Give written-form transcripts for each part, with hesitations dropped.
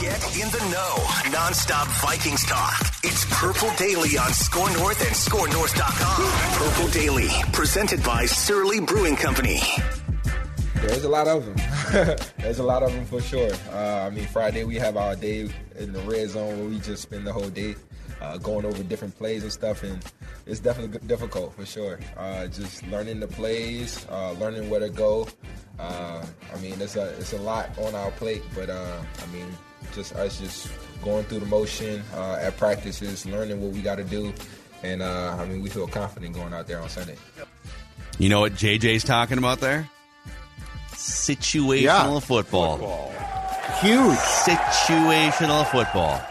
Get in the know, nonstop Vikings talk. It's Purple Daily on Score North and ScoreNorth.com. Purple Daily, presented by Surly Brewing Company. There's a lot of them. There's a lot of them for sure. Friday we have our day in the red zone where we just spend the whole day going over different plays and stuff, and it's definitely difficult for sure. Just learning the plays, learning where to go. It's a lot on our plate, but just us just going through the motion at practices, learning what we got to do, and we feel confident going out there on Sunday. You know what JJ's talking about there? Situational football. Huge. Situational football.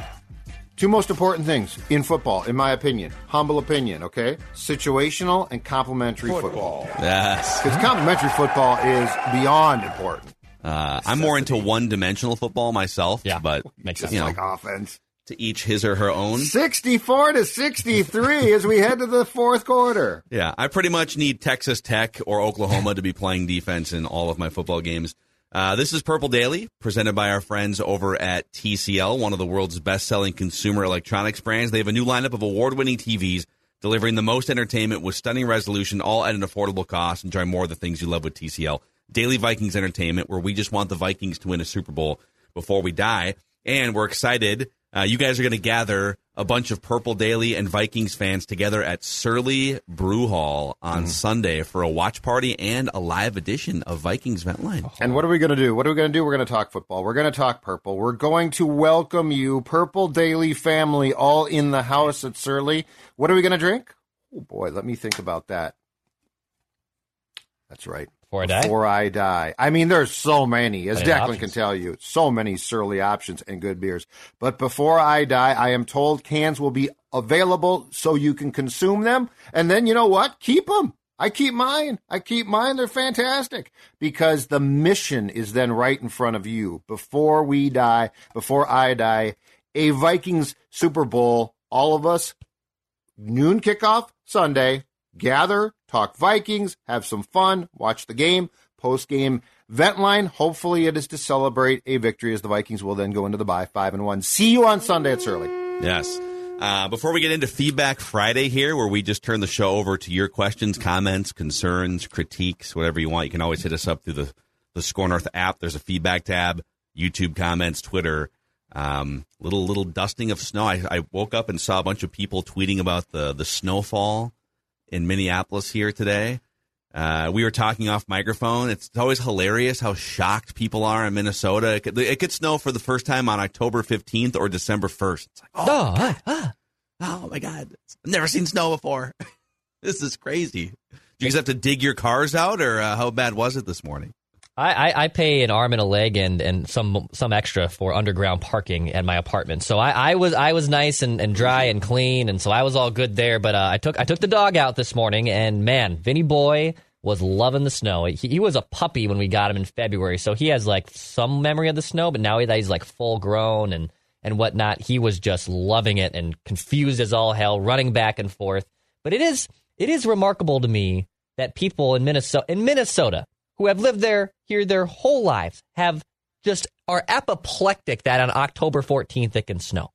Two most important things in football, in my opinion. Humble opinion, okay? Situational and complementary football. Yes. Because complementary football is beyond important. I'm more into one-dimensional football myself. Yeah, but makes sense. Just like offense. To each his or her own. 64-63 as we head to the fourth quarter. Yeah, I pretty much need Texas Tech or Oklahoma to be playing defense in all of my football games. This is Purple Daily, presented by our friends over at TCL, one of the world's best-selling consumer electronics brands. They have a new lineup of award-winning TVs, delivering the most entertainment with stunning resolution, all at an affordable cost. Enjoy more of the things you love with TCL. Daily Vikings Entertainment, where we just want the Vikings to win a Super Bowl before we die. And we're excited. You guys are going to gather a bunch of Purple Daily and Vikings fans together at Surly Brew Hall on Sunday for a watch party and a live edition of Vikings Vent Line. And what are we going to do? We're going to talk football. We're going to talk Purple. We're going to welcome you, Purple Daily family, all in the house at Surly. What are we going to drink? Oh, boy, let me think about that. That's right. Before I die. I mean, there's so many, as Declan can tell you, so many Surly options and good beers. But before I die, I am told cans will be available so you can consume them. And then you know what? Keep them. I keep mine. They're fantastic because the mission is then right in front of you. Before we die, before I die, a Vikings Super Bowl, all of us, noon kickoff Sunday, gather, talk Vikings, have some fun, watch the game, post-game vent line. Hopefully it is to celebrate a victory as the Vikings will then go into the bye 5-1. See you on Sunday at Surly. Yes. Before we get into Feedback Friday here, where we just turn the show over to your questions, comments, concerns, critiques, whatever you want, you can always hit us up through the Score North app. There's a feedback tab, YouTube comments, Twitter. Little dusting of snow. I woke up and saw a bunch of people tweeting about the snowfall in Minneapolis here today. We were talking off microphone. It's always hilarious how shocked people are in Minnesota. It could snow for the first time on October 15th or December 1st. It's like, oh, my God. I've never seen snow before. This is crazy. Do you guys have to dig your cars out, or how bad was it this morning? I pay an arm and a leg and some extra for underground parking at my apartment. So I was nice and dry and clean, and so I was all good there. But I took the dog out this morning, and man, Vinny Boy was loving the snow. He was a puppy when we got him in February, so he has like some memory of the snow. But now that he's like full grown and whatnot, he was just loving it and confused as all hell, running back and forth. But it is remarkable to me that people in Minnesota. Who have lived here their whole lives, are apoplectic that on October 14th it can snow.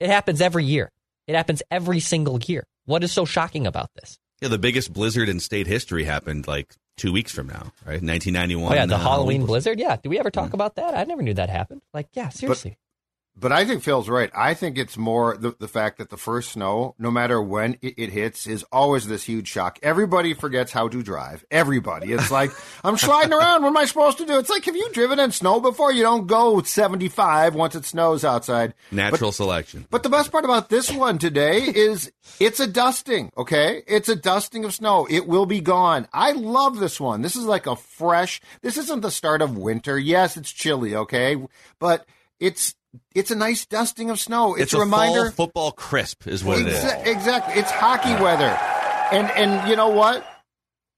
It happens every year. It happens every single year. What is so shocking about this? Yeah, the biggest blizzard in state history happened like 2 weeks from now, right? 1991. Oh, yeah, the Halloween blizzard. Yeah. Did we ever talk about that? I never knew that happened. Like, yeah, seriously. But I think Phil's right. I think it's more the fact that the first snow, no matter when it hits, is always this huge shock. Everybody forgets how to drive. Everybody. It's like, I'm sliding around. What am I supposed to do? It's like, have you driven in snow before? You don't go 75 once it snows outside. Natural selection. But the best part about this one today is it's a dusting, okay? It's a dusting of snow. It will be gone. I love this one. This is like a fresh, this isn't the start of winter. Yes, it's chilly, okay? But it's a nice dusting of snow. It's a reminder. Fall football crisp is what it is. Exactly. It's hockey weather. And you know what?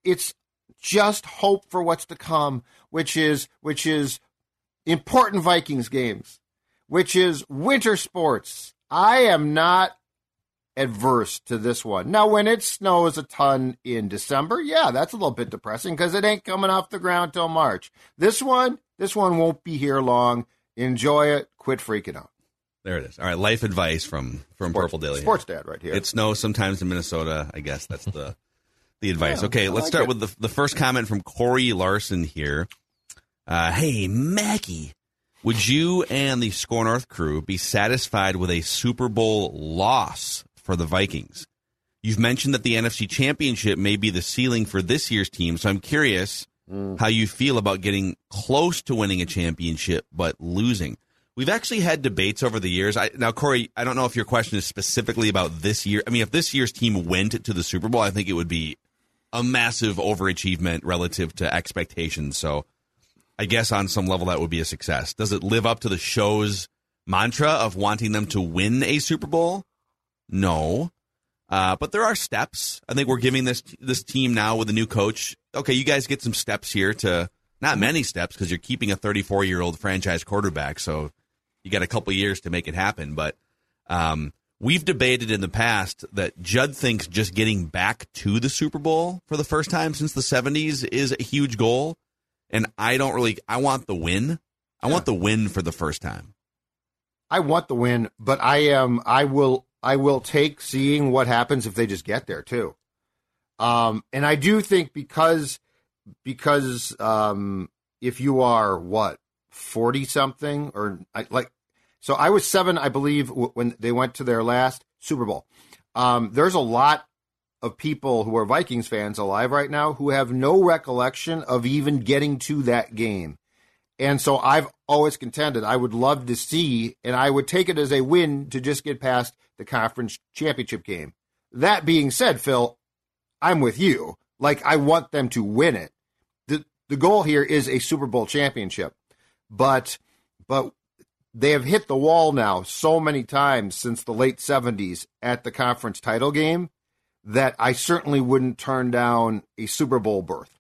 It's just hope for what's to come, which is important Vikings games, which is winter sports. I am not adverse to this one. Now, when it snows a ton in December, yeah, that's a little bit depressing because it ain't coming off the ground till March. This one won't be here long. Enjoy it. Quit freaking out. There it is. All right, life advice from Sports, Purple Daily. Sports Dad right here. It snows sometimes in Minnesota. I guess that's the advice. Yeah, okay, let's start with the first comment from Corey Larson here. Hey, Mackie, would you and the Score North crew be satisfied with a Super Bowl loss for the Vikings? You've mentioned that the NFC Championship may be the ceiling for this year's team, so I'm curious how you feel about getting close to winning a championship but losing. We've actually had debates over the years. Now, Corey, I don't know if your question is specifically about this year. I mean, if this year's team went to the Super Bowl, I think it would be a massive overachievement relative to expectations. So I guess on some level that would be a success. Does it live up to the show's mantra of wanting them to win a Super Bowl? No. But there are steps. I think we're giving this team now with a new coach. Okay, you guys get some steps here to not many steps because you're keeping a 34-year-old franchise quarterback, so you got a couple years to make it happen. But we've debated in the past that Judd thinks just getting back to the Super Bowl for the first time since the 70s is a huge goal, and I want the win. I want the win for the first time. I want the win, but I will take seeing what happens if they just get there too. And I do think because if you are 40 something so I was 7, I believe, when they went to their last Super Bowl. There's a lot of people who are Vikings fans alive right now who have no recollection of even getting to that game. And so I've always contended I would love to see, and I would take it as a win to just get past the conference championship game. That being said, Phil, I'm with you. Like, I want them to win it. The goal here is a Super Bowl championship. But they have hit the wall now so many times since the late 70s at the conference title game that I certainly wouldn't turn down a Super Bowl berth.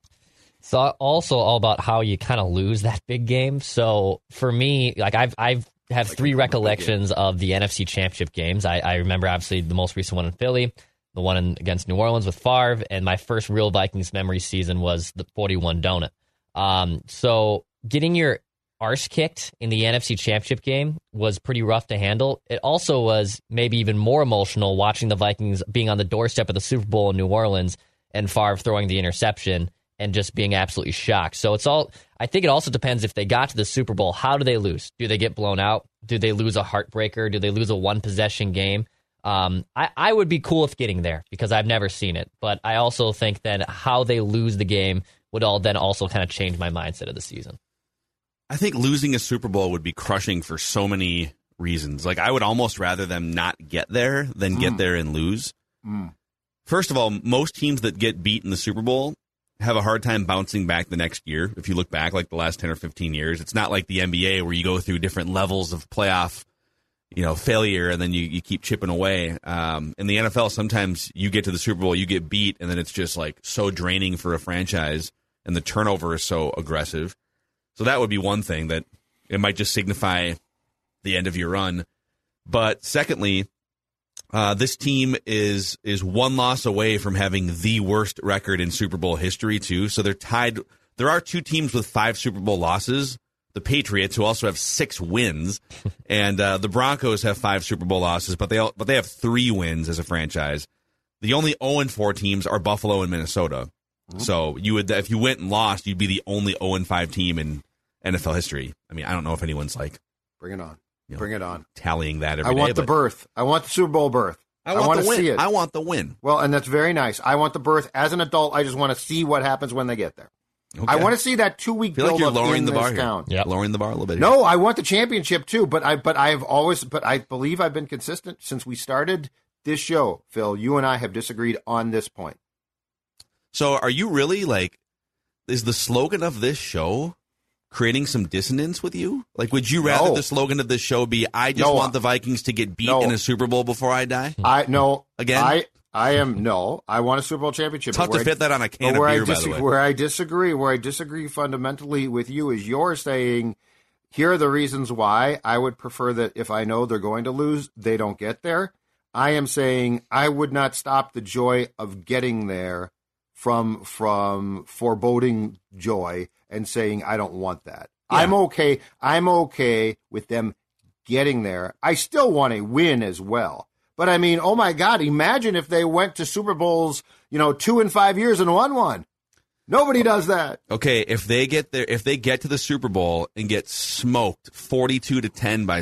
It's also all about how you kind of lose that big game. So for me, like I have three recollections of the NFC Championship games. I remember obviously the most recent one in Philly, the one against New Orleans with Favre, and my first real Vikings memory season was the 41 donut. So getting your arse kicked in the NFC Championship game was pretty rough to handle. It also was maybe even more emotional watching the Vikings being on the doorstep of the Super Bowl in New Orleans and Favre throwing the interception and just being absolutely shocked. So it's all, I think it also depends if they got to the Super Bowl, how do they lose? Do they get blown out? Do they lose a heartbreaker? Do they lose a one-possession game? I would be cool if getting there because I've never seen it. But I also think that how they lose the game would all then also kind of change my mindset of the season. I think losing a Super Bowl would be crushing for so many reasons. Like, I would almost rather them not get there than get there and lose. First of all, most teams that get beat in the Super Bowl have a hard time bouncing back the next year. If you look back like the last 10 or 15 years, it's not like the NBA where you go through different levels of playoff, failure, and then you keep chipping away. In the NFL, sometimes you get to the Super Bowl, you get beat, and then it's just like so draining for a franchise, and the turnover is so aggressive. So that would be one thing that it might just signify the end of your run. But secondly, this team is one loss away from having the worst record in Super Bowl history, too. So they're tied. There are two teams with 5 Super Bowl losses. The Patriots, who also have 6 wins, and the Broncos have 5 Super Bowl losses, but they have 3 wins as a franchise. The only 0-4 teams are Buffalo and Minnesota. Mm-hmm. So you would, if you went and lost, you'd be the only 0-5 team in NFL history. I mean, I don't know if anyone's like, bring it on, you know, bring it on, tallying that. Every I want day, the berth. I want the Super Bowl berth. I want to see it. I want the win. Well, and that's very nice. I want the berth. As an adult, I just want to see what happens when they get there. Okay. I want to see that 2-week build-up. I feel like you're lowering the bar here. Yeah, lowering the bar a little bit here. No, I want the championship too, but I believe I've been consistent since we started this show, Phil. You and I have disagreed on this point. So are you really like, is the slogan of this show creating some dissonance with you? Like, would you rather the slogan of this show be, I just want the Vikings to get beat in a Super Bowl before I die? I want a Super Bowl championship. Tough to fit that on a can of beer, by the way. Where I disagree fundamentally with you is you're saying, here are the reasons why I would prefer that if I know they're going to lose, they don't get there. I am saying I would not stop the joy of getting there from foreboding joy and saying I don't want that. Yeah. I'm okay with them getting there. I still want a win as well. But, I mean, oh, my God, imagine if they went to Super Bowls, 2 in 5 years and won one. Nobody does that. Okay, if they get to the Super Bowl and get smoked 42-10 by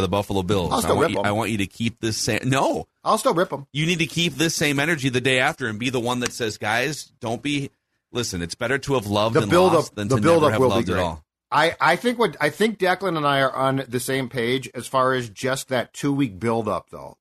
the Buffalo Bills, I'll still rip them. I want you to keep this same. No. I'll still rip them. You need to keep this same energy the day after and be the one that says, guys, don't be. Listen, it's better to have loved and lost than to never have loved at all. I think Declan and I are on the same page as far as just that 2-week buildup, though.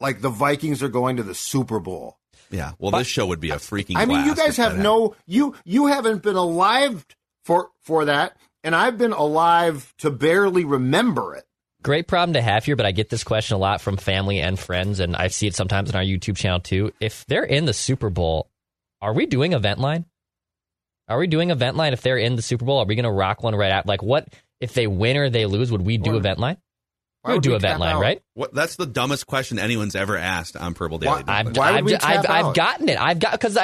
Like, the Vikings are going to the Super Bowl. Yeah, well, but this show would be a freaking blast. I mean, you guys have you haven't been alive for that, and I've been alive to barely remember it. Great problem to have here, but I get this question a lot from family and friends, and I see it sometimes on our YouTube channel, too. If they're in the Super Bowl, are we doing Event Line? Are we doing Event Line if they're in the Super Bowl? Are we going to rock one right out? Like, what if they win or they lose? Would we do Event Line? We would do Event Line, right? What, that's the dumbest question anyone's ever asked on Purple Daily. I've gotten it. I've got because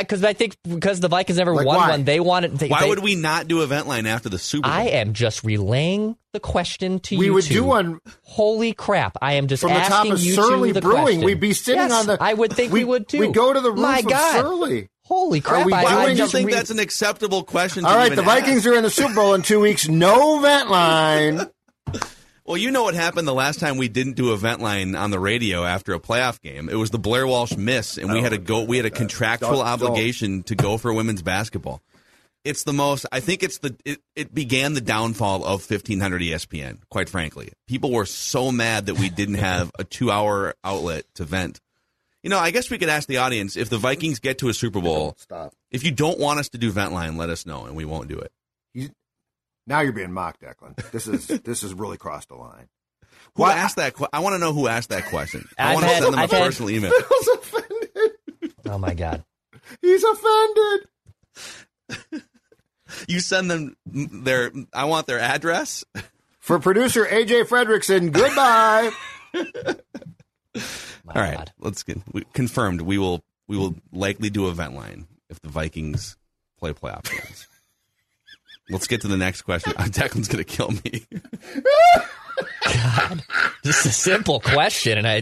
the Vikings never won one. They wanted. Why would we not do Event Line after the Super Bowl? I am just relaying the question to you. We would do one. Holy crap! I am just from asking the top of you Surly the Brewing. Question. We'd be sitting on the. I would think we would too. We go to the roof of Surly. Holy crap. Why do you think that's an acceptable question? All right, the Vikings are in the Super Bowl in 2 weeks. No Event Line. Well, you know what happened the last time we didn't do Event Line on the radio after a playoff game. It was the Blair Walsh miss, and we had a contractual obligation to go for women's basketball. It's the most, I think it's it began the downfall of 1500 ESPN, quite frankly. People were so mad that we didn't have a 2-hour outlet to vent. You know, I guess we could ask the audience, if the Vikings get to a Super Bowl, if you don't want us to do Vent Line, let us know, and we won't do it. Now you're being mocked, Declan. This is really crossed the line. Who asked that? I want to know who asked that question. I want to send them a personal email. Phil's offended. Oh, my God. He's offended. You send them I want their address. For producer A.J. Fredrickson, goodbye. My All right, God. Let's get confirmed. We will likely do Event Line if the Vikings play playoff games. Let's get to the next question. Declan's going to kill me. God, this is a simple question, and I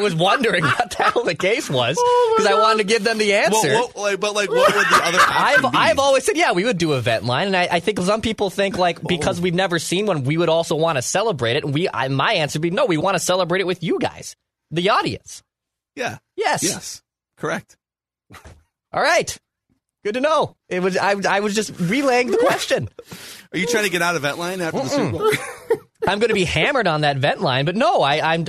was wondering what the hell the case was because I wanted to give them the answer. What would the other option be? I've always said, yeah, we would do Event Line, and I think some people think because we've never seen one, we would also want to celebrate it. And my answer would be no, we want to celebrate it with you guys, the audience. Yeah. Yes. Correct. All right. Good to know. It was. I was just relaying the question. Are you trying to get out of Vent Line after the Super Bowl? I'm going to be hammered on that Vent Line, but no, I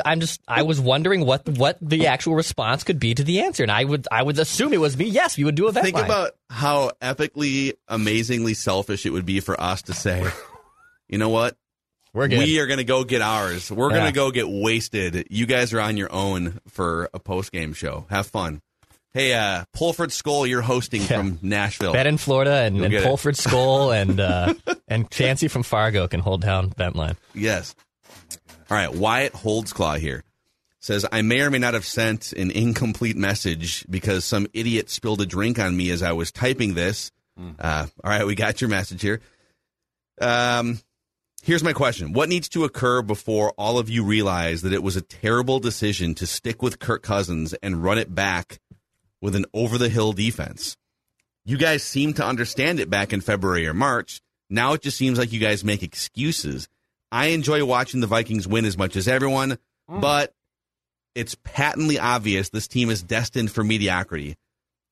was wondering what the actual response could be to the answer, and I would assume it was me. Yes, we would do a Vent Line. Think about how epically, amazingly selfish it would be for us to say, you know what? We are going to go get ours. We're going to go get wasted. You guys are on your own for a post-game show. Have fun. Hey, Pulford Skull, you're hosting from Nashville. Bet in Florida and Pulford Skull and Chansey from Fargo can hold down Vent Line. Yes. All right, Wyatt Holdsclaw here says, I may or may not have sent an incomplete message because some idiot spilled a drink on me as I was typing this. All right, we got your message here. Here's my question. What needs to occur before all of you realize that it was a terrible decision to stick with Kirk Cousins and run it back with an over-the-hill defense? You guys seemed to understand it back in February or March. Now it just seems like you guys make excuses. I enjoy watching the Vikings win as much as everyone, but it's patently obvious this team is destined for mediocrity,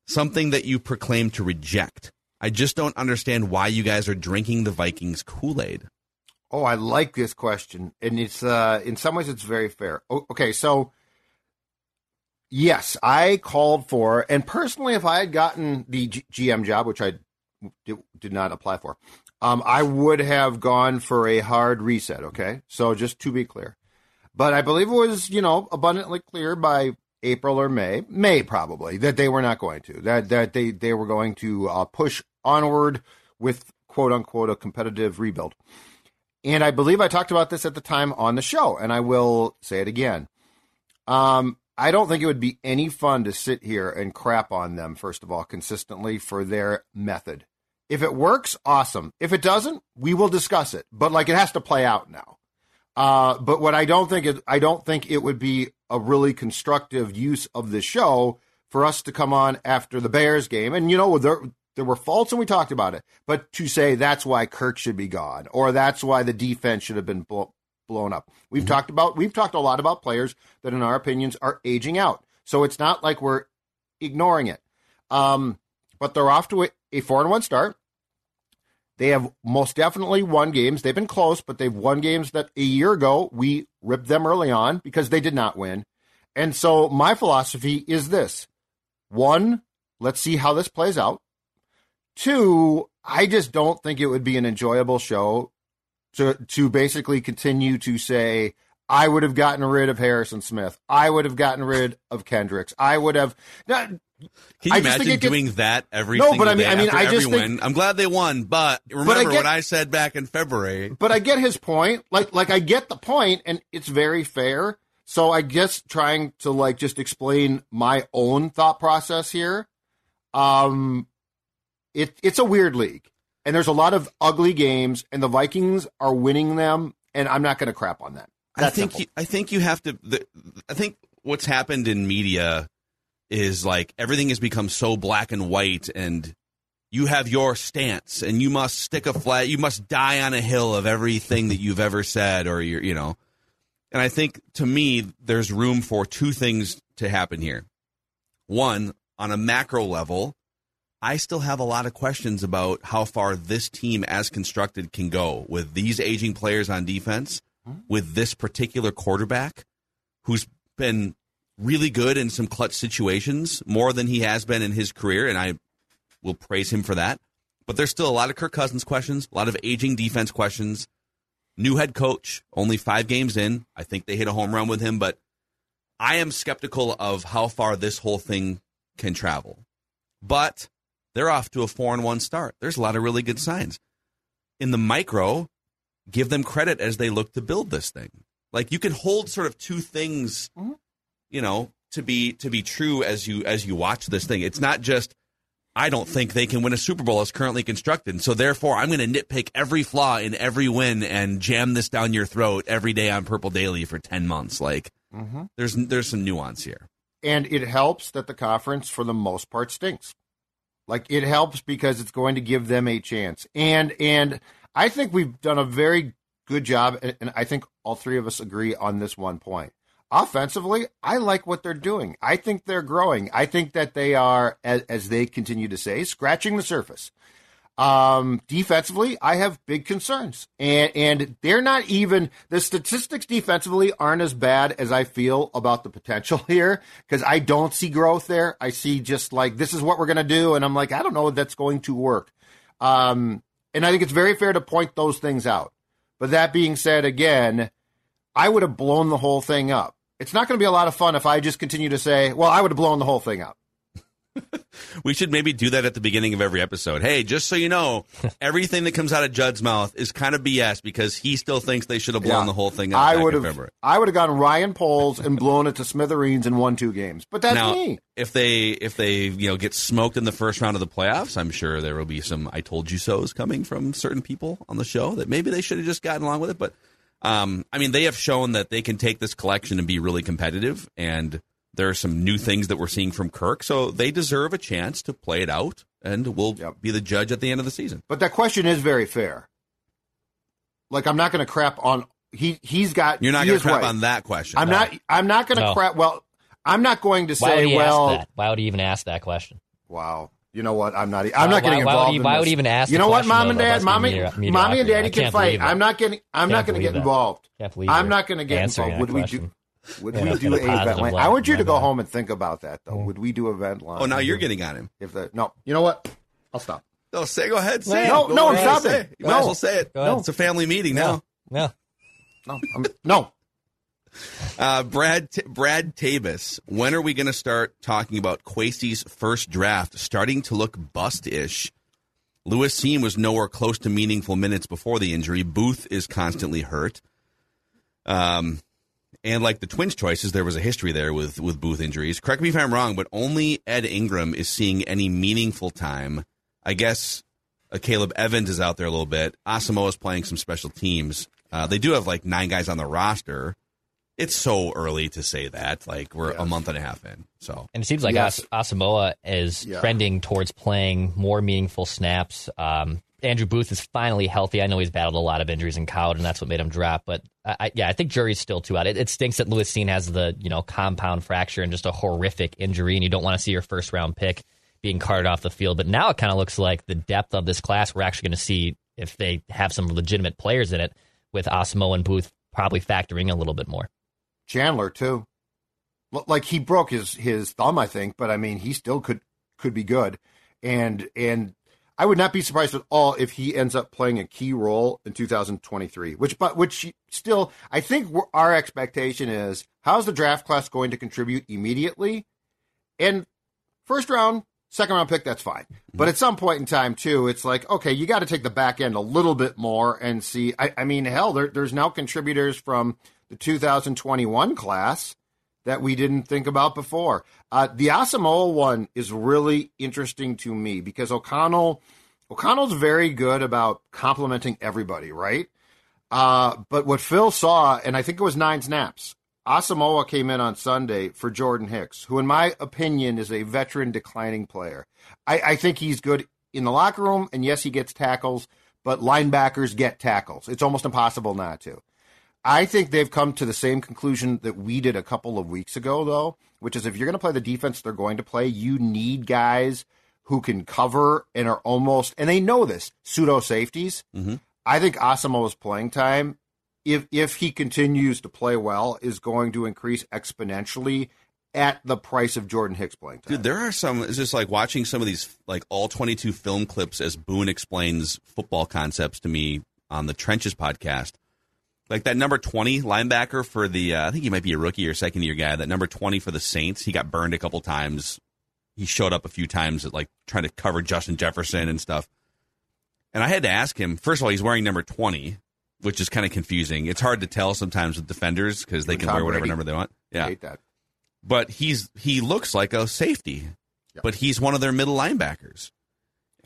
something that you proclaim to reject. I just don't understand why you guys are drinking the Vikings Kool-Aid. Oh, I like this question, and it's in some ways it's very fair. Okay, so yes, I called for, and personally, if I had gotten the GM job, which I did not apply for, I would have gone for a hard reset, okay? So just to be clear. But I believe it was, you know, abundantly clear by April or May probably, that they were not going to, that they were going to push onward with, quote-unquote, a competitive rebuild. And I believe I talked about this at the time on the show, and I will say it again. I don't think it would be any fun to sit here and crap on them, first of all, consistently for their method. If it works, awesome. If it doesn't, we will discuss it. But, like, it has to play out now. But what I don't think is, I don't think it would be a really constructive use of the show for us to come on after the Bears game. And, you know, there were faults and we talked about it, but to say that's why Kirk should be gone or that's why the defense should have been blown up. We've talked a lot about players that in our opinions are aging out. So it's not like we're ignoring it. But they're off to a 4-1 start. They have most definitely won games. They've been close, but they've won games that a year ago we ripped them early on because they did not win. And so my philosophy is this. One, let's see how this plays out. Two, I just don't think it would be an enjoyable show to basically continue to say, I would have gotten rid of Harrison Smith. I would have gotten rid of Kendricks. I would have... Not, can you imagine doing that every single day after every win? I'm glad they won, but remember what I said back in February. But I get his point. Like I get the point, and it's very fair. So I guess trying to like just explain my own thought process here. It's a weird league, and there's a lot of ugly games, and the Vikings are winning them, and I'm not going to crap on that. I think what's happened in media is like everything has become so black and white, and you have your stance, and you must stick a flag, you must die on a hill of everything that you've ever said, or you're, you know. And I think to me, there's room for two things to happen here. One, on a macro level, I still have a lot of questions about how far this team as constructed can go with these aging players on defense, with this particular quarterback who's been really good in some clutch situations, more than he has been in his career, and I will praise him for that. But there's still a lot of Kirk Cousins questions, a lot of aging defense questions. New head coach, only 5 games in. I think they hit a home run with him, but I am skeptical of how far this whole thing can travel. But they're off to a 4-1 start. There's a lot of really good signs. In the micro, give them credit as they look to build this thing. Like, you can hold sort of two things... you know, to be true as you watch this thing. It's not just, I don't think they can win a Super Bowl as currently constructed, so therefore I'm going to nitpick every flaw in every win and jam this down your throat every day on Purple Daily for 10 months. Like, there's some nuance here. And it helps that the conference, for the most part, stinks. Like, it helps because it's going to give them a chance. And I think we've done a very good job, and I think all three of us agree on this one point. Offensively, I like what they're doing. I think they're growing. I think that they are, as they continue to say, scratching the surface. Defensively, I have big concerns. And they're not even – the statistics defensively aren't as bad as I feel about the potential here, because I don't see growth there. I see just like, this is what we're going to do, and I'm like, I don't know if that's going to work. And I think it's very fair to point those things out. But that being said, again, I would have blown the whole thing up. It's not going to be a lot of fun if I just continue to say, well, I would have blown the whole thing up. We should maybe do that at the beginning of every episode. Hey, just so you know, everything that comes out of Judd's mouth is kind of BS because he still thinks they should have blown the whole thing up. I would have gone Ryan Poles and blown it to smithereens and won 2 games. But that's now, me. If they get smoked in the first round of the playoffs, I'm sure there will be some I told you so's coming from certain people on the show that maybe they should have just gotten along with it, but they have shown that they can take this collection and be really competitive, and There are some new things that we're seeing from Kirk, so they deserve a chance to play it out, and we'll be the judge at the end of the season. But that question is very fair. Like, I'm not going to crap on he's got. You're not going to crap on that question. I'm not going to crap. Well, I'm not going to say. Why would he even ask that question? Wow. You know what? I'm not getting involved. Why would he even ask? You know what, Mom and Dad, Mommy and Daddy can fight. I'm not going to get involved. I'm not going to get involved. Would we do an event line? I want you to go home and think about that, though. Would we do event line? Oh, now you're getting on him. No, you know what? I'll stop. No, go ahead. Say it. No, stop it. You might as well say it. No, it's a family meeting now. No. Brad Tabus, when are we going to start talking about Kwesi's first draft starting to look bust-ish? Lewis Seen was nowhere close to meaningful minutes before the injury. Booth is constantly hurt. And like the Twins' choices, there was a history there with Booth injuries. Correct me if I'm wrong, but only Ed Ingram is seeing any meaningful time. I guess Caleb Evans is out there a little bit. Asamoah is playing some special teams. They do have like 9 guys on the roster. It's so early to say that. Like, we're a month and a half in. And it seems like Asamoah is trending towards playing more meaningful snaps. Andrew Booth is finally healthy. I know he's battled a lot of injuries in college, and that's what made him drop. But, I think jury's still too out. It stinks that Lewis Seen has the compound fracture and just a horrific injury, and you don't want to see your first-round pick being carted off the field. But now it kind of looks like the depth of this class, we're actually going to see if they have some legitimate players in it, with Asamoah and Booth probably factoring a little bit more. Chandler, too. Like, he broke his thumb, I think, but, I mean, he still could be good. And I would not be surprised at all if he ends up playing a key role in 2023, which still, I think our expectation is, how's the draft class going to contribute immediately? And first round, second round pick, that's fine. But at some point in time, too, it's like, okay, you got to take the back end a little bit more and see. I mean, hell, there's now contributors from the 2021 class that we didn't think about before. The Asamoah one is really interesting to me because O'Connell's very good about complimenting everybody, right? But what Phil saw, and I think it was 9 snaps, Asamoah came in on Sunday for Jordan Hicks, who in my opinion is a veteran declining player. I think he's good in the locker room, and yes, he gets tackles, but linebackers get tackles. It's almost impossible not to. I think they've come to the same conclusion that we did a couple of weeks ago, though, which is if you're going to play the defense they're going to play, you need guys who can cover and are almost, and they know this, pseudo safeties. Mm-hmm. I think Asamoah's playing time, if he continues to play well, is going to increase exponentially at the price of Jordan Hicks playing time. Dude, there are some, it's just like watching some of these like all 22 film clips as Boone explains football concepts to me on the Trenches podcast. Like that number 20 linebacker for the, I think he might be a rookie or second-year guy, that number 20 for the Saints, he got burned a couple times. He showed up a few times at, like, trying to cover Justin Jefferson and stuff. And I had to ask him, first of all, he's wearing number 20, which is kind of confusing. It's hard to tell sometimes with defenders because they can wear whatever number they want. Yeah, I hate that. But he looks like a safety, but he's one of their middle linebackers.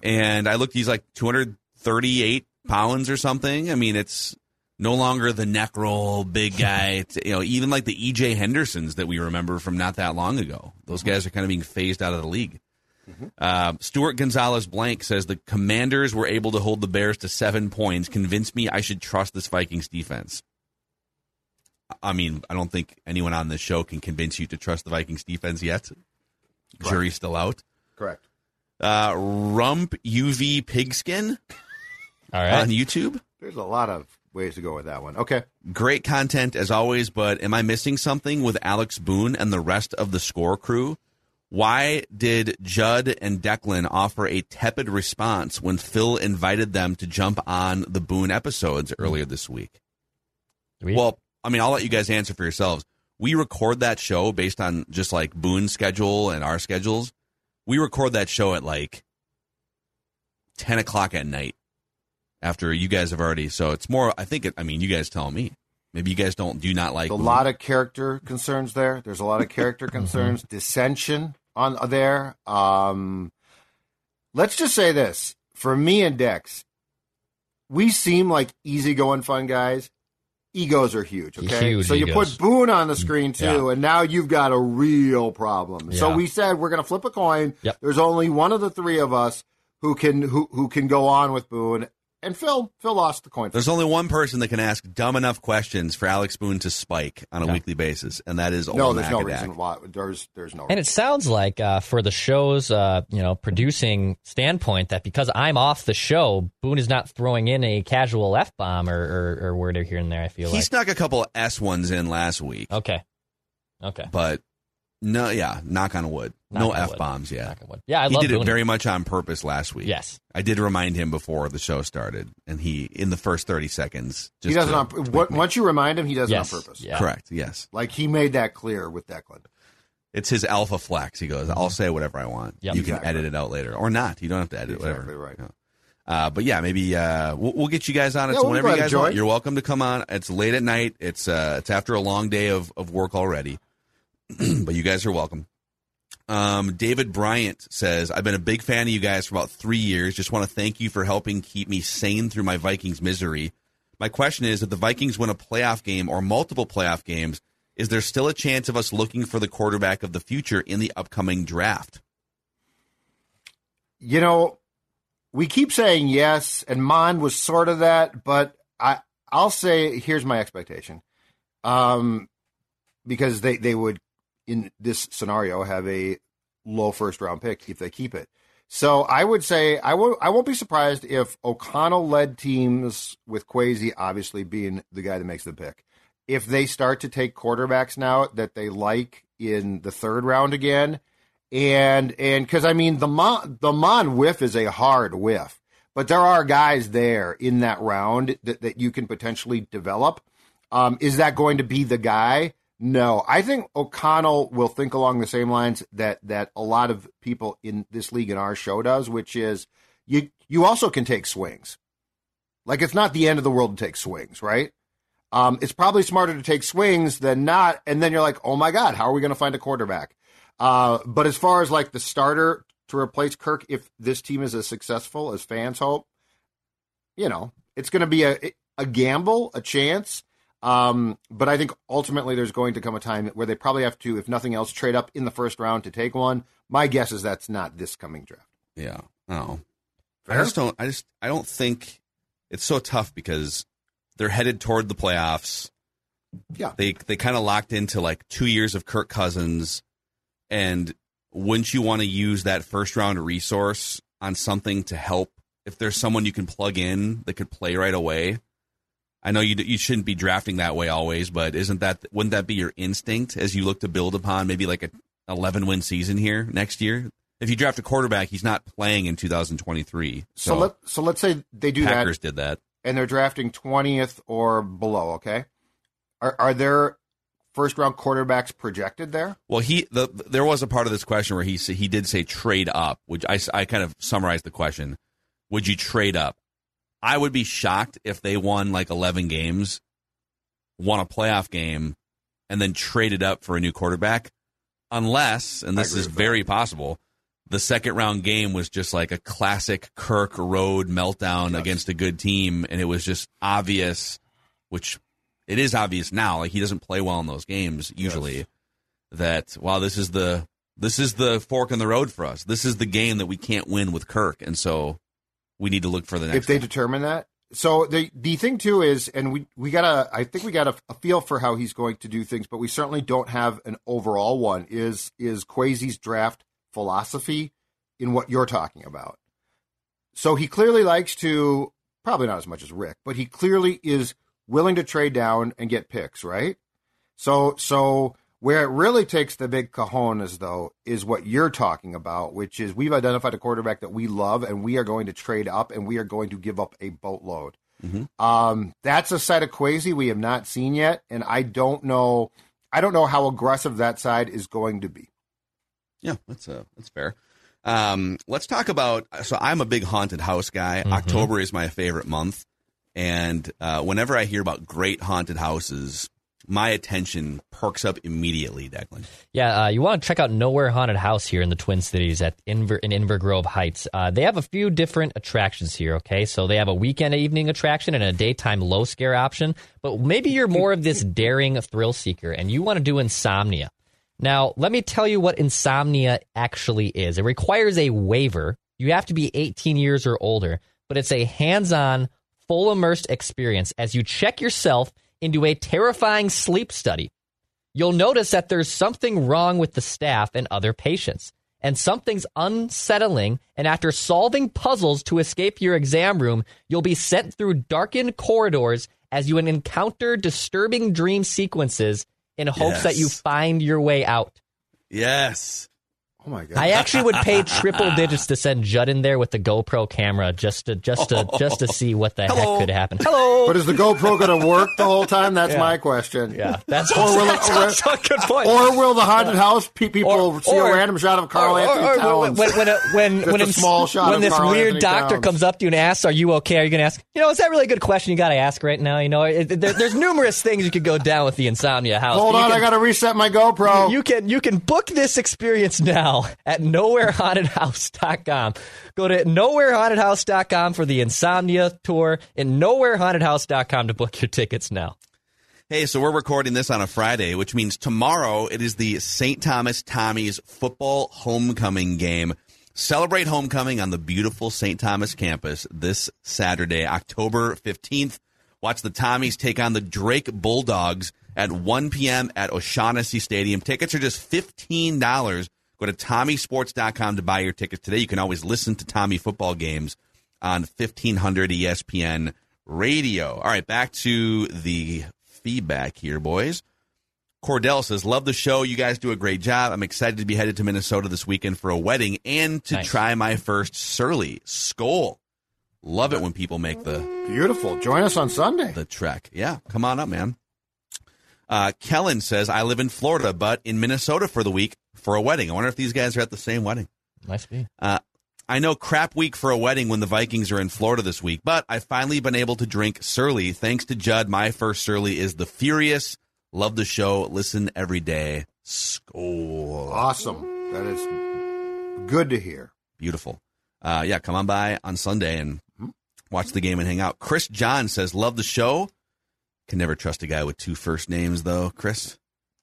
And I looked, he's like 238 pounds or something. I mean, it's no longer the neck roll, big guy, even like the E.J. Hendersons that we remember from not that long ago. Those guys are kind of being phased out of the league. Mm-hmm. Stuart Gonzalez-Blank says the Commanders were able to hold the Bears to 7 points. Convince me I should trust this Vikings defense. I mean, I don't think anyone on this show can convince you to trust the Vikings defense yet. Correct. Jury's still out. Correct. Rump UV Pigskin on YouTube. There's a lot of ways to go with that one. Okay. Great content as always, but am I missing something with Alex Boone and the rest of the Score crew? Why did Judd and Declan offer a tepid response when Phil invited them to jump on the Boone episodes earlier this week? Well, I mean, I'll let you guys answer for yourselves. We record that show based on just like Boone's schedule and our schedules. We record that show at like 10 o'clock at night. After you guys have already, so it's more, I think, you guys tell me. Maybe you guys do not like Boone. A lot of character concerns there. There's a lot of character concerns, dissension on there. Let's just say this. For me and Dex, we seem like easygoing fun guys. egos are huge, okay? Huge so egos. You put Boone on the screen, too, and now you've got a real problem. Yeah. So we said we're going to flip a coin. Yep. There's only one of the three of us who can go on with Boone. And Phil lost the coin. There's only one person that can ask dumb enough questions for Alex Boone to spike on a weekly basis, and that is There's no reason why. There's no reason. And it sounds like for the show's producing standpoint that because I'm off the show, Boone is not throwing in a casual F-bomb or word here and there, I feel like. He snuck a couple of S-ones in last week. Okay. But, no, knock on wood. No F-bombs yet. Yeah, I love He did it very much on purpose last week. Yes. I did remind him before the show started, and he, in the first 30 seconds... Just he does once you remind him, he does it on purpose. Yeah. Correct, yes. Like, he made that clear with Declan. It's his alpha flex. He goes, I'll say whatever I want. Yep. You can edit it out later. Or not. You don't have to edit it. Exactly right. No. But yeah, maybe we'll get you guys on. It's whenever you guys want. You're welcome to come on. It's late at night. It's after a long day of work already. But you guys are welcome. David Bryant says, I've been a big fan of you guys for about 3 years. Just want to thank you for helping keep me sane through my Vikings misery. My question is, if the Vikings win a playoff game or multiple playoff games, is there still a chance of us looking for the quarterback of the future in the upcoming draft? You know, we keep saying yes, and Mon was sort of that, but I'll say here's my expectation. Because they would, in this scenario, have a low first-round pick if they keep it. So I would say I won't be surprised if O'Connell-led teams, with Kwesi obviously being the guy that makes the pick, if they start to take quarterbacks now that they like in the third round again, and because, I mean, the Mon whiff is a hard whiff, but there are guys there in that round that you can potentially develop. Is that going to be the guy? No, I think O'Connell will think along the same lines that a lot of people in this league and our show does, which is you also can take swings. Like, it's not the end of the world to take swings, right? It's probably smarter to take swings than not, and then you're like, oh, my God, how are we going to find a quarterback? But as far as, like, the starter to replace Kirk, if this team is as successful as fans hope, you know, it's going to be a gamble, a chance. But I think ultimately there's going to come a time where they probably have to, if nothing else, trade up in the first round to take one. My guess is that's not this coming draft. Yeah. No. Fair? I don't think it's so tough because they're headed toward the playoffs. Yeah. They kind of locked into like 2 years of Kirk Cousins, and wouldn't you want to use that first round resource on something to help if there's someone you can plug in that could play right away? I know you shouldn't be drafting that way always, but wouldn't that be your instinct as you look to build upon maybe like an 11-win season here next year? If you draft a quarterback, he's not playing in 2023. So let's say they do Packers did that, and they're drafting 20th or below. Okay, are there first-round quarterbacks projected there? Well, there was a part of this question where he did say trade up, which I kind of summarized the question. Would you trade up? I would be shocked if they won like 11 games, won a playoff game, and then traded up for a new quarterback, unless, and this is very possible, the second round game was just like a classic Kirk road meltdown against a good team, and it was just obvious, which it is obvious now, like he doesn't play well in those games usually, that, wow, this is the fork in the road for us. This is the game that we can't win with Kirk, and so... we need to look for the next. If they determine that. So the thing too is, and we got a feel for how he's going to do things, but we certainly don't have an overall one. Is Kwesi's draft philosophy in what you're talking about? So he clearly likes to, probably not as much as Rick, but he clearly is willing to trade down and get picks, right? So where it really takes the big cojones, though, is what you're talking about, which is we've identified a quarterback that we love, and we are going to trade up, and we are going to give up a boatload. Mm-hmm. That's a side of Kwesi we have not seen yet, and I don't know how aggressive that side is going to be. Yeah, that's fair. Let's talk about. So I'm a big haunted house guy. Mm-hmm. October is my favorite month, and whenever I hear about great haunted houses. my attention perks up immediately, Declan. Yeah, you want to check out Nowhere Haunted House here in the Twin Cities at Inver Grove Heights. They have a few different attractions here, okay? So they have a weekend evening attraction and a daytime low scare option. But maybe you're more of this daring thrill seeker and you want to do insomnia. Now, let me tell you what insomnia actually is. It requires a waiver. You have to be 18 years or older, but it's a hands-on, full immersed experience as you check yourself into a terrifying sleep study. You'll notice that there's something wrong with the staff and other patients, and something's unsettling, and after solving puzzles to escape your exam room, you'll be sent through darkened corridors as you encounter disturbing dream sequences in hopes that you find your way out. Yes. Oh my God. I actually would pay triple digits to send Judd in there with the GoPro camera just to see what the heck could happen. Hello. But is the GoPro going to work the whole time? That's my question. Yeah, that's a good point. Or will the haunted house people see a random shot of Carl Anthony Towns? When this weird doctor comes up to you and asks, "Are you okay?" Are you going to ask? You know, is that really a good question you got to ask right now? You know, there's numerous things you could go down with the insomnia house. Hold on, I got to reset my GoPro. You can book this experience now at nowherehauntedhouse.com. Go to nowherehauntedhouse.com for the Insomnia Tour and nowherehauntedhouse.com to book your tickets now. Hey, so we're recording this on a Friday, which means tomorrow it is the St. Thomas Tommies football homecoming game. Celebrate homecoming on the beautiful St. Thomas campus this Saturday, October 15th. Watch the Tommies take on the Drake Bulldogs at 1 p.m. at O'Shaughnessy Stadium. Tickets are just $15. Go to TommySports.com to buy your tickets today. You can always listen to Tommy football games on 1500 ESPN radio. All right, back to the feedback here, boys. Cordell says, love the show. You guys do a great job. I'm excited to be headed to Minnesota this weekend for a wedding and to try my first Surly Skol. Love it when people make the... Beautiful. Join us on Sunday. The trek. Yeah, come on up, man. Kellen says, I live in Florida, but in Minnesota for the week for a wedding. I wonder if these guys are at the same wedding. Must be. I know crap week for a wedding when the Vikings are in Florida this week, but I've finally been able to drink Surly. Thanks to Judd, my first Surly is the Furious. Love the show. Listen every day. Skol. Awesome. That is good to hear. Beautiful. Yeah, come on by on Sunday and watch the game and hang out. Chris John says, love the show. Can never trust a guy with two first names, though, Chris.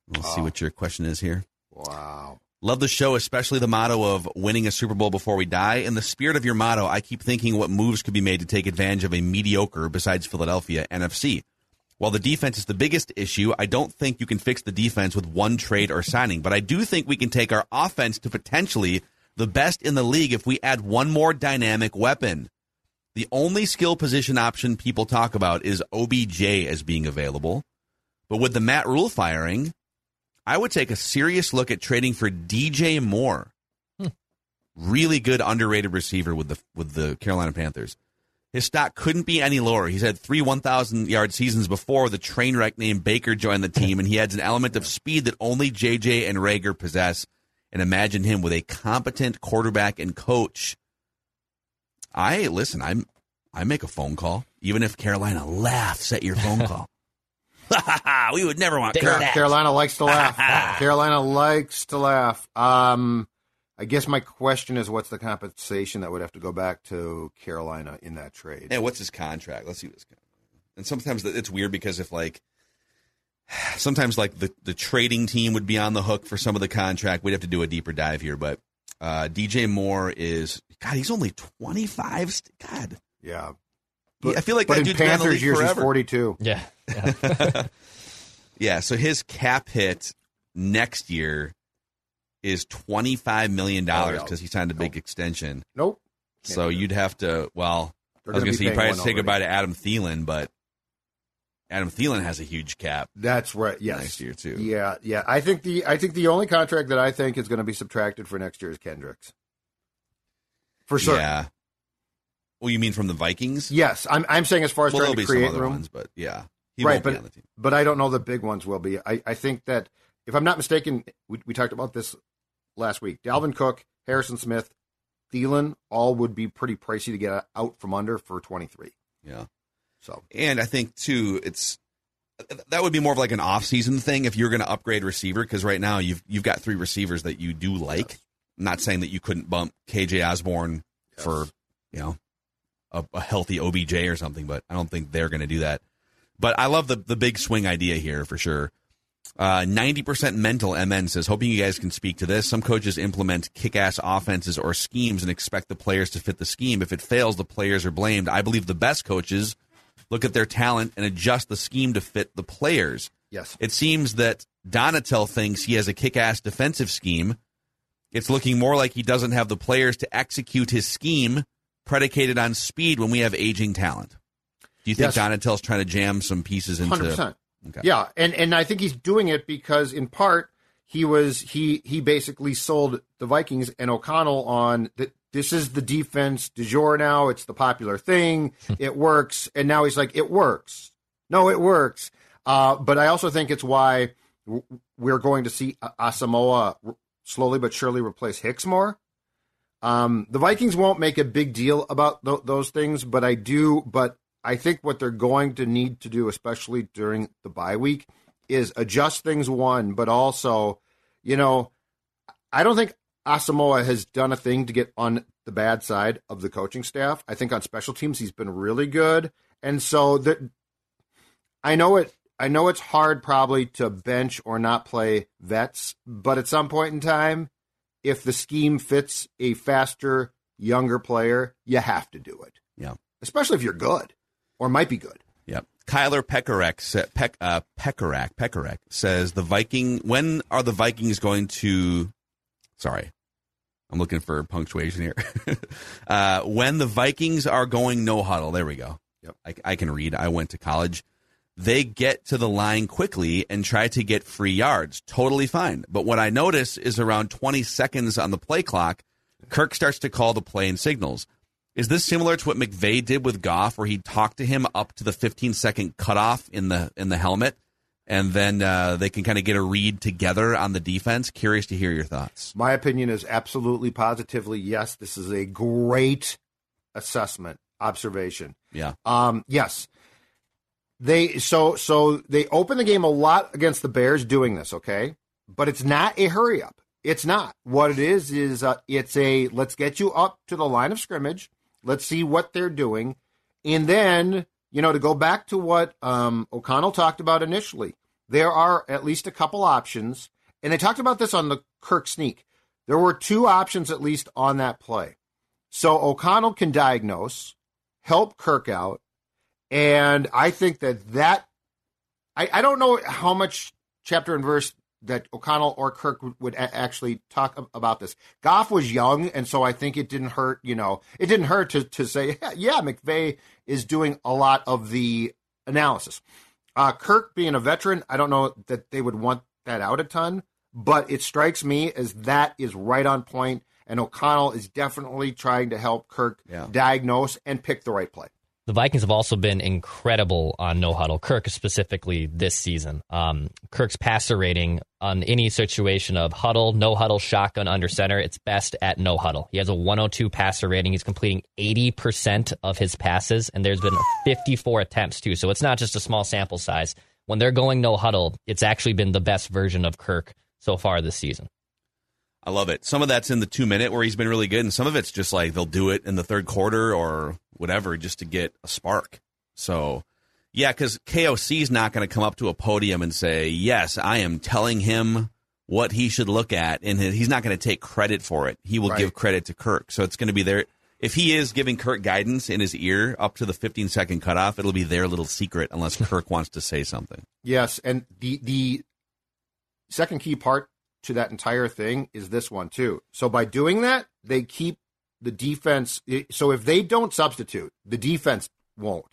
We'll see what your question is here. Wow. Love the show, especially the motto of winning a Super Bowl before we die. In the spirit of your motto, I keep thinking what moves could be made to take advantage of a mediocre, besides Philadelphia, NFC. While the defense is the biggest issue, I don't think you can fix the defense with one trade or signing. But I do think we can take our offense to potentially the best in the league if we add one more dynamic weapon. The only skill position option people talk about is OBJ as being available. But with the Matt Rule firing, I would take a serious look at trading for DJ Moore. Really good, underrated receiver with the Carolina Panthers. His stock couldn't be any lower. He's had three 1,000-yard seasons before the train wreck named Baker joined the team, and he adds an element of speed that only JJ and Rager possess. And imagine him with a competent quarterback and coach. I make a phone call, even if Carolina laughs at your phone call. We would never want Kirk. Carolina likes to laugh. Carolina likes to laugh. I guess my question is, what's the compensation that would have to go back to Carolina in that trade? Yeah, what's his contract? Let's see what his contract is. And sometimes it's weird because the trading team would be on the hook for some of the contract. We'd have to do a deeper dive here, but. DJ Moore is, God, he's only 25. God. Yeah. But, I feel like that dude's been in the league forever. Years, he's 42. Yeah. Yeah, so his cap hit next year is $25 million because he signed a big extension. Nope. So you'd have to, you probably have to say goodbye to Adam Thielen, but Adam Thielen has a huge cap. That's right. Yes. Next year too. Yeah, yeah. I think the only contract that I think is going to be subtracted for next year is Kendrick's. For sure. Yeah. Well, you mean from the Vikings? Yes. I'm saying as far as trying to create room, ones, but yeah, he right. But on the team. But I don't know the big ones will be. I think that if I'm not mistaken, we talked about this last week. Dalvin Cook, Harrison Smith, Thielen, all would be pretty pricey to get out from under for 23. Yeah. So. And I think, too, it's that would be more of like an off-season thing if you're going to upgrade receiver, because right now you've got three receivers that you do like. Yes. I'm not saying that you couldn't bump KJ Osborne for, you know, a healthy OBJ or something, but I don't think they're going to do that. But I love the big swing idea here for sure. 90% mental, MN says, hoping you guys can speak to this. Some coaches implement kick-ass offenses or schemes and expect the players to fit the scheme. If it fails, the players are blamed. I believe the best coaches look at their talent and adjust the scheme to fit the players. Yes. It seems that Donatel thinks he has a kick-ass defensive scheme. It's looking more like he doesn't have the players to execute his scheme predicated on speed when we have aging talent. Do you think Donatel's trying to jam some pieces into... 100%. Okay. Yeah, and I think he's doing it because, in part, he basically sold the Vikings and O'Connell on that this is the defense du jour now. It's the popular thing. It works. And now he's like, it works. No, it works. But I also think it's why we're going to see Asamoah slowly but surely replace Hicks more. The Vikings won't make a big deal about those things, but I do. But I think what they're going to need to do, especially during the bye week, is adjust things, one, but also, you know, I don't think Asamoah has done a thing to get on the bad side of the coaching staff. I think on special teams he's been really good. And so I know it's hard probably to bench or not play vets, but at some point in time, if the scheme fits a faster, younger player, you have to do it. Yeah. Especially if you're good. Or might be good. Yep. Kyler Pecorek says when are the Vikings going to, sorry, I'm looking for punctuation here. When the Vikings are going no huddle. There we go. Yep. I can read. I went to college. They get to the line quickly and try to get free yards. Totally fine. But what I notice is around 20 seconds on the play clock, Kirk starts to call the play and signals. Is this similar to what McVay did with Goff, where he talked to him up to the 15-second cutoff in the helmet, and then they can kind of get a read together on the defense? Curious to hear your thoughts. My opinion is absolutely, positively, yes. This is a great assessment, observation. Yeah. Yes. So they open the game a lot against the Bears doing this, okay? But it's not a hurry up. It's not. What it is it's a let's get you up to the line of scrimmage. Let's see what they're doing. And then, you know, to go back to what O'Connell talked about initially, there are at least a couple options. And they talked about this on the Kirk sneak. There were two options at least on that play. So O'Connell can diagnose, help Kirk out. And I think that I don't know how much chapter and verse that O'Connell or Kirk would actually talk about this. Goff was young, and so I think it didn't hurt, you know, to say, yeah, McVay is doing a lot of the analysis. Kirk being a veteran, I don't know that they would want that out a ton, but it strikes me as that is right on point, and O'Connell is definitely trying to help Kirk diagnose and pick the right play. The Vikings have also been incredible on no huddle, Kirk specifically this season. Kirk's passer rating on any situation of huddle, no huddle, shotgun, under center, it's best at no huddle. He has a 102 passer rating. He's completing 80% of his passes, and there's been 54 attempts, too. So it's not just a small sample size. When they're going no huddle, it's actually been the best version of Kirk so far this season. I love it. Some of that's in the 2-minute where he's been really good, and some of it's just like they'll do it in the third quarter or whatever just to get a spark. So, yeah, because KOC's not going to come up to a podium and say, yes, I am telling him what he should look at, and he's not going to take credit for it. He will give credit to Kirk. So it's going to be there. If he is giving Kirk guidance in his ear up to the 15-second cutoff, it'll be their little secret unless Kirk wants to say something. Yes, and the second key part to that entire thing is this one too. So by doing that, they keep the defense. So if they don't substitute, the defense won't.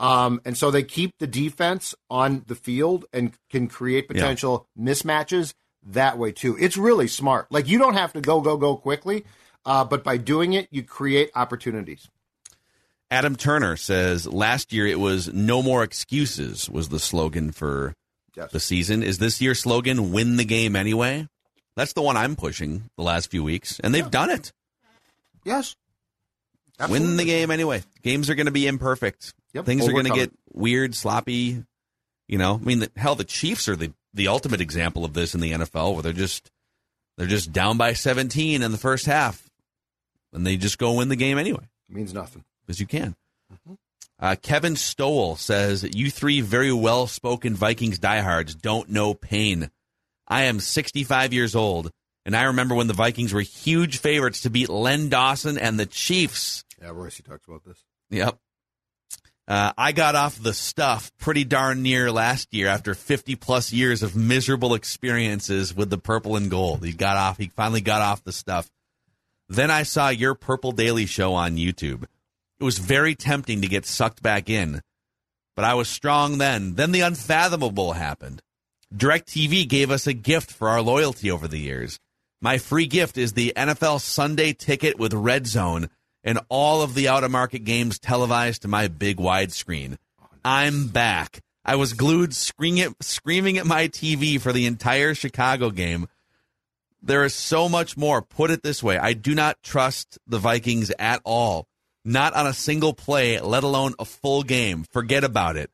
And so they keep the defense on the field and can create potential mismatches that way too. It's really smart. Like you don't have to go quickly, but by doing it, you create opportunities. Adam Turner says, last year it was no more excuses was the slogan for the season. Is this year's slogan, win the game anyway? That's the one I'm pushing the last few weeks, and they've done it. Yes. Absolutely. Win the game anyway. Games are going to be imperfect. Yep. Things are going to get weird, sloppy. You know, I mean, the Chiefs are the ultimate example of this in the NFL, where they're just down by 17 in the first half, and they just go win the game anyway. It means nothing. Because you can. Mm-hmm. Kevin Stowell says, you three very well-spoken Vikings diehards don't know pain. I am 65 years old, and I remember when the Vikings were huge favorites to beat Len Dawson and the Chiefs. Yeah, Royce, you talked about this. Yep. I got off the stuff pretty darn near last year after 50-plus years of miserable experiences with the purple and gold. He finally got off the stuff. Then I saw your Purple Daily show on YouTube. It was very tempting to get sucked back in, but I was strong then. Then the unfathomable happened. DirecTV gave us a gift for our loyalty over the years. My free gift is the NFL Sunday ticket with Red Zone and all of the out-of-market games televised to my big widescreen. I'm back. I was glued screaming at my TV for the entire Chicago game. There is so much more. Put it this way, I do not trust the Vikings at all. Not on a single play, let alone a full game. Forget about it.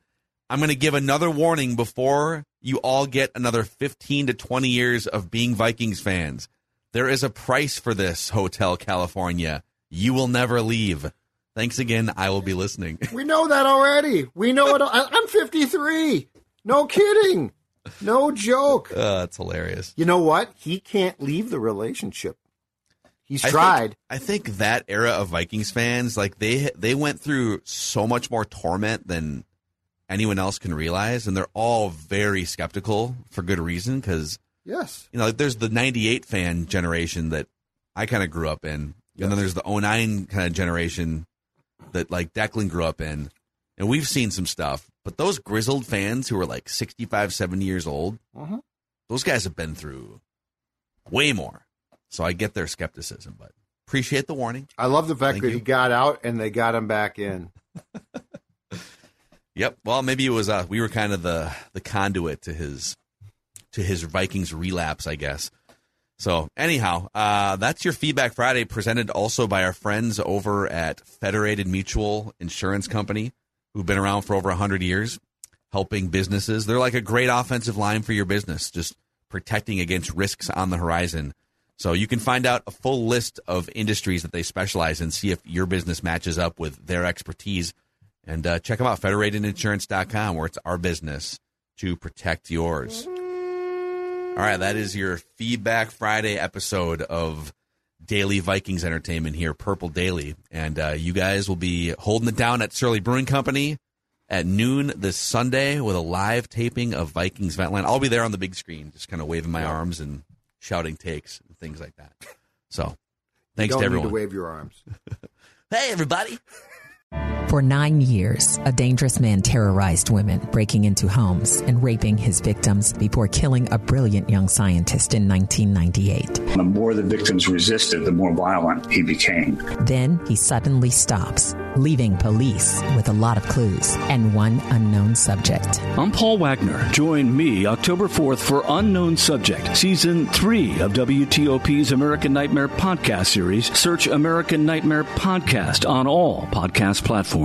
I'm going to give another warning before you all get another 15 to 20 years of being Vikings fans. There is a price for this, Hotel California. You will never leave. Thanks again. I will be listening. We know that already. We know it. I'm 53. No kidding. No joke. That's hilarious. You know what? He can't leave the relationship. He's tried. I think that era of Vikings fans, like they went through so much more torment than anyone else can realize, and they're all very skeptical for good reason. Because yes, you know, there's the '98 fan generation that I kind of grew up in, yes. And then there's the '09 kind of generation that like Declan grew up in, and we've seen some stuff. But those grizzled fans who are like 65, 70 years old, mm-hmm. Those guys have been through way more. So I get their skepticism, but appreciate the warning. I love the fact that he got out and they got him back in. Yep. Well, maybe it was we were kind of the conduit to his Vikings relapse, I guess. So anyhow, that's your Feedback Friday, presented also by our friends over at Federated Mutual Insurance Company, who've been around for over 100 years, helping businesses. They're like a great offensive line for your business, just protecting against risks on the horizon. So you can find out a full list of industries that they specialize in, see if your business matches up with their expertise, and check them out, federatedinsurance.com, where it's our business to protect yours. All right, that is your Feedback Friday episode of Daily Vikings Entertainment here, Purple Daily. And you guys will be holding it down at Surly Brewing Company at noon this Sunday with a live taping of Vikings Ventline. I'll be there on the big screen, just kind of waving my arms and shouting takes and things like that. So, thanks to everyone. You don't need to wave your arms. Hey, everybody. For 9 years, a dangerous man terrorized women, breaking into homes and raping his victims before killing a brilliant young scientist in 1998. The more the victims resisted, the more violent he became. Then he suddenly stops, leaving police with a lot of clues and one unknown subject. I'm Paul Wagner. Join me October 4th for Unknown Subject, Season 3 of WTOP's American Nightmare podcast series. Search American Nightmare Podcast on all podcast platforms.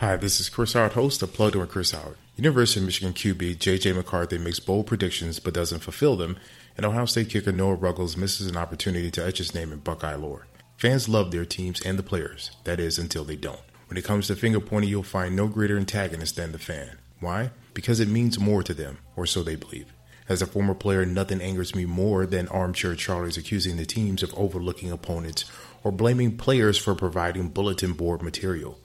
Hi, this is Chris Howard, host of Plugged In with Chris Howard. University of Michigan QB J.J. McCarthy makes bold predictions but doesn't fulfill them, and Ohio State kicker Noah Ruggles misses an opportunity to etch his name in Buckeye lore. Fans love their teams and the players. That is, until they don't. When it comes to finger-pointing, you'll find no greater antagonist than the fan. Why? Because it means more to them, or so they believe. As a former player, nothing angers me more than armchair Charlies accusing the teams of overlooking opponents or blaming players for providing bulletin board material.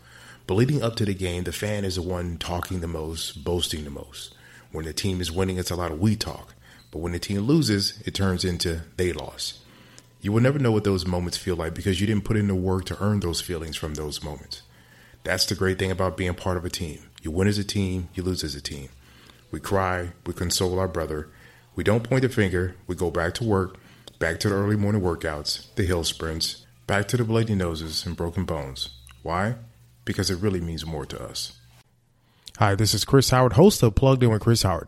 But leading up to the game, the fan is the one talking the most, boasting the most. When the team is winning, it's a lot of we talk. But when the team loses, it turns into they lost. You will never know what those moments feel like because you didn't put in the work to earn those feelings from those moments. That's the great thing about being part of a team. You win as a team, you lose as a team. We cry, we console our brother, we don't point the finger, we go back to work, back to the early morning workouts, the hill sprints, back to the bloody noses and broken bones. Why? Because it really means more to us. Hi, this is Chris Howard, host of Plugged In with Chris Howard.